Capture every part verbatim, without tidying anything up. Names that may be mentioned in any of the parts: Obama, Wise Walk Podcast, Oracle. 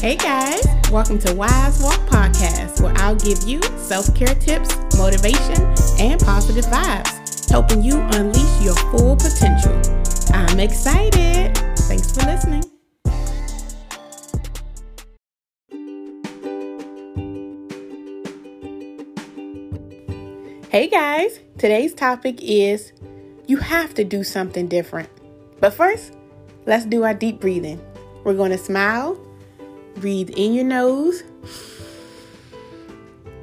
Hey guys, welcome to Wise Walk Podcast, where I'll give you self-care tips, motivation, and positive vibes, helping you unleash your full potential. I'm excited. Thanks for listening. Hey guys, today's topic is you have to do something different. But first, let's do our deep breathing. We're going to smile, breathe in your nose,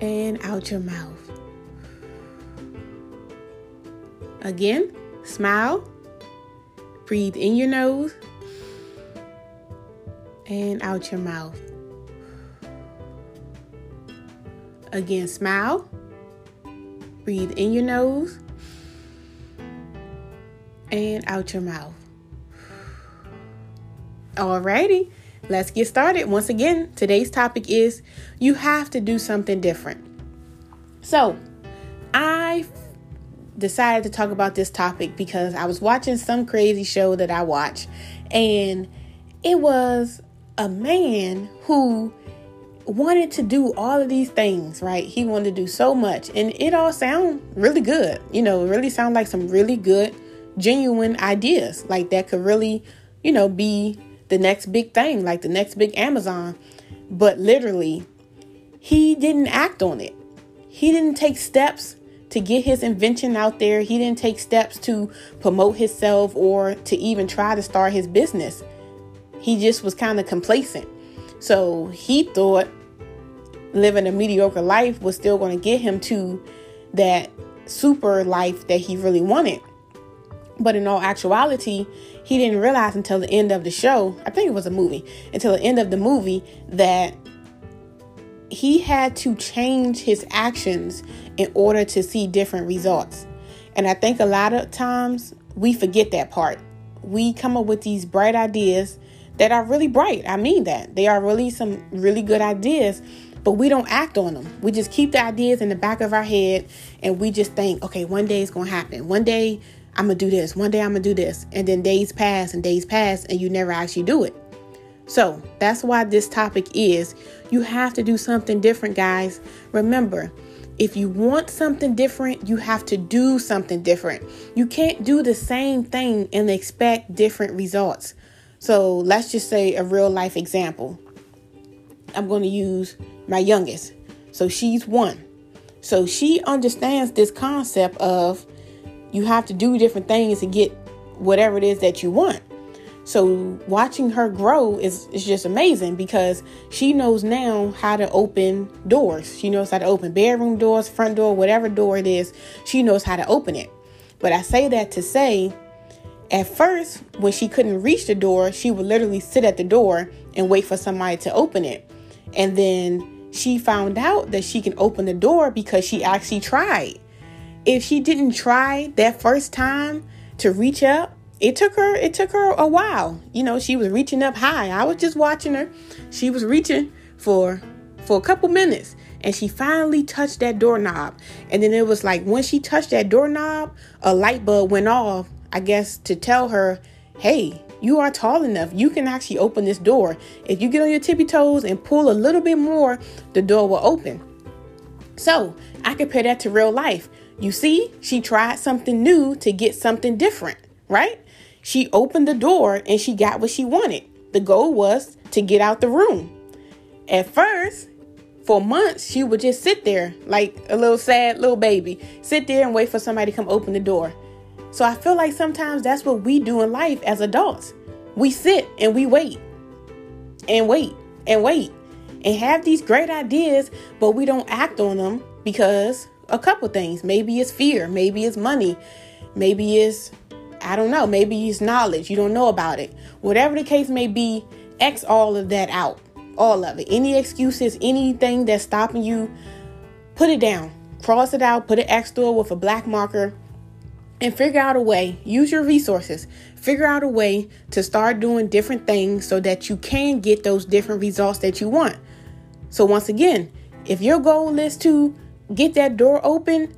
and out your mouth. Again, smile, breathe in your nose, and out your mouth. Again, smile. Breathe in your nose and out your mouth. Alrighty, let's get started. Once again, today's topic is you have to do something different. So I decided to talk about this topic because I was watching some crazy show that I watch, and it was a man who wanted to do all of these things, right? He wanted to do so much, and it all sound really good. You know, it really sound like some really good, genuine ideas, like that could really, you know, be the next big thing, like the next big Amazon. But literally, he didn't act on it. He didn't take steps to get his invention out there. He didn't take steps to promote himself or to even try to start his business. He just was kind of complacent. So he thought living a mediocre life was still going to get him to that super life that he really wanted. But in all actuality, he didn't realize until the end of the show, I think it was a movie, until the end of the movie, that he had to change his actions in order to see different results. And I think a lot of times we forget that part. We come up with these bright ideas that are really bright. I mean that. They are really some really good ideas, but we don't act on them. We just keep the ideas in the back of our head, and we just think, okay, one day it's going to happen. One day I'm going to do this. One day I'm going to do this. And then days pass and days pass, and you never actually do it. So that's why this topic is you have to do something different, guys. Remember, if you want something different, you have to do something different. You can't do the same thing and expect different results. So let's just say a real life example. I'm going to use my youngest. So she's one. So she understands this concept of you have to do different things to get whatever it is that you want. So watching her grow is, is just amazing because she knows now how to open doors. She knows how to open bedroom doors, front door, whatever door it is. She knows how to open it. But I say that to say, at first, when she couldn't reach the door, she would literally sit at the door and wait for somebody to open it. And then she found out that she can open the door because she actually tried. If she didn't try that first time to reach up, it took her, it took her a while. You know, she was reaching up high. I was just watching her. She was reaching for, for a couple minutes. And she finally touched that doorknob. And then it was like when she touched that doorknob, a light bulb went off, I guess, to tell her, hey, you are tall enough. You can actually open this door. If you get on your tippy toes and pull a little bit more, the door will open. So I compare that to real life. You see, she tried something new to get something different, right? She opened the door and she got what she wanted. The goal was to get out the room. At first, for months, she would just sit there like a little sad little baby, sit there and wait for somebody to come open the door. So I feel like sometimes that's what we do in life as adults. We sit and we wait and wait and wait and have these great ideas, but we don't act on them because a couple things. Maybe it's fear. Maybe it's money. Maybe it's, I don't know, maybe it's knowledge. You don't know about it. Whatever the case may be, X all of that out. All of it. Any excuses, anything that's stopping you, put it down. Cross it out. Put an X through it with a black marker. And figure out a way, use your resources, figure out a way to start doing different things so that you can get those different results that you want. So once again, if your goal is to get that door open,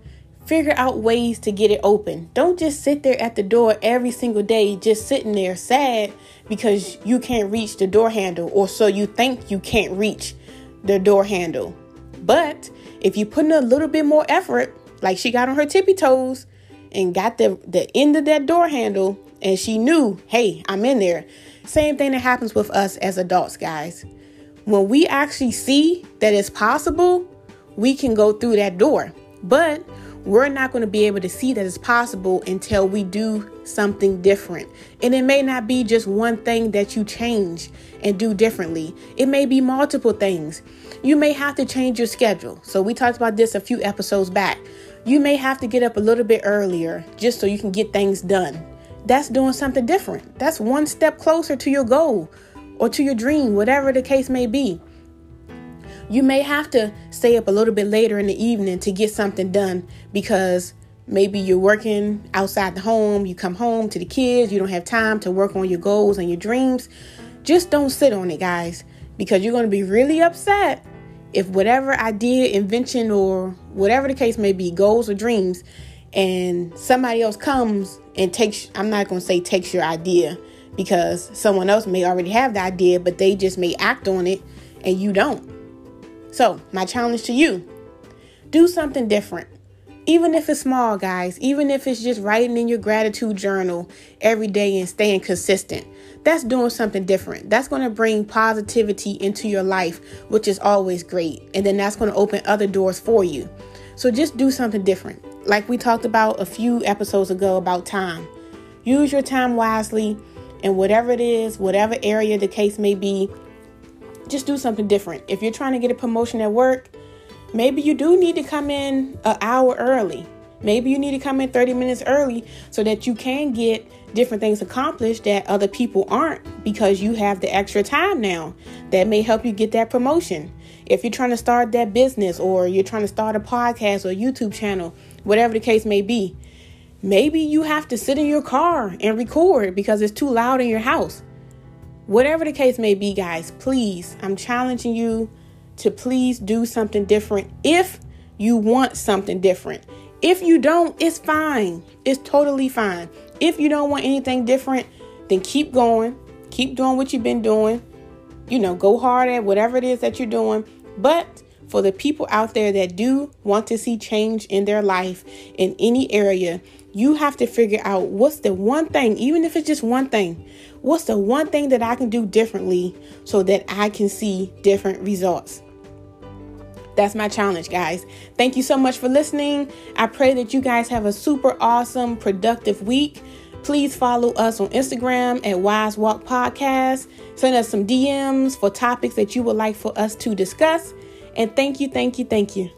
Figure out ways to get it open. Don't just sit there at the door every single day, just sitting there sad because you can't reach the door handle, or so you think you can't reach the door handle. But if you put in a little bit more effort, like she got on her tippy toes and got the, the end of that door handle, and she knew, hey, I'm in there. Same thing that happens with us as adults, guys. When we actually see that it's possible, we can go through that door. But we're not going to be able to see that it's possible until we do something different. And it may not be just one thing that you change and do differently. It may be multiple things. You may have to change your schedule. So we talked about this a few episodes back. You may have to get up a little bit earlier just so you can get things done. That's doing something different. That's one step closer to your goal or to your dream, whatever the case may be. You may have to stay up a little bit later in the evening to get something done because maybe you're working outside the home, you come home to the kids, you don't have time to work on your goals and your dreams. Just don't sit on it, guys, because you're going to be really upset if whatever idea, invention, or whatever the case may be, goals or dreams, and somebody else comes and takes, I'm not going to say takes your idea because someone else may already have the idea, but they just may act on it and you don't. So my challenge to you, do something different, even if it's small, guys, even if it's just writing in your gratitude journal every day and staying consistent. That's doing something different. That's going to bring positivity into your life, which is always great. And then that's going to open other doors for you. So just do something different. Like we talked about a few episodes ago about time. Use your time wisely, and whatever it is, whatever area the case may be, just do something different. If you're trying to get a promotion at work, maybe you do need to come in an hour early. Maybe you need to come in thirty minutes early so that you can get different things accomplished that other people aren't because you have the extra time now. That may help you get that promotion. If you're trying to start that business, or you're trying to start a podcast or YouTube channel, whatever the case may be, maybe you have to sit in your car and record because it's too loud in your house. Whatever the case may be, guys, please, I'm challenging you to please do something different if you want something different. If you don't, it's fine. It's totally fine. If you don't want anything different, then keep going. Keep doing what you've been doing. You know, go hard at whatever it is that you're doing. But for the people out there that do want to see change in their life in any area, you have to figure out what's the one thing, even if it's just one thing, what's the one thing that I can do differently so that I can see different results. That's my challenge, guys. Thank you so much for listening. I pray that you guys have a super awesome, productive week. Please follow us on Instagram at Wise Walk Podcast. Send us some D Ms for topics that you would like for us to discuss. And thank you, thank you, thank you.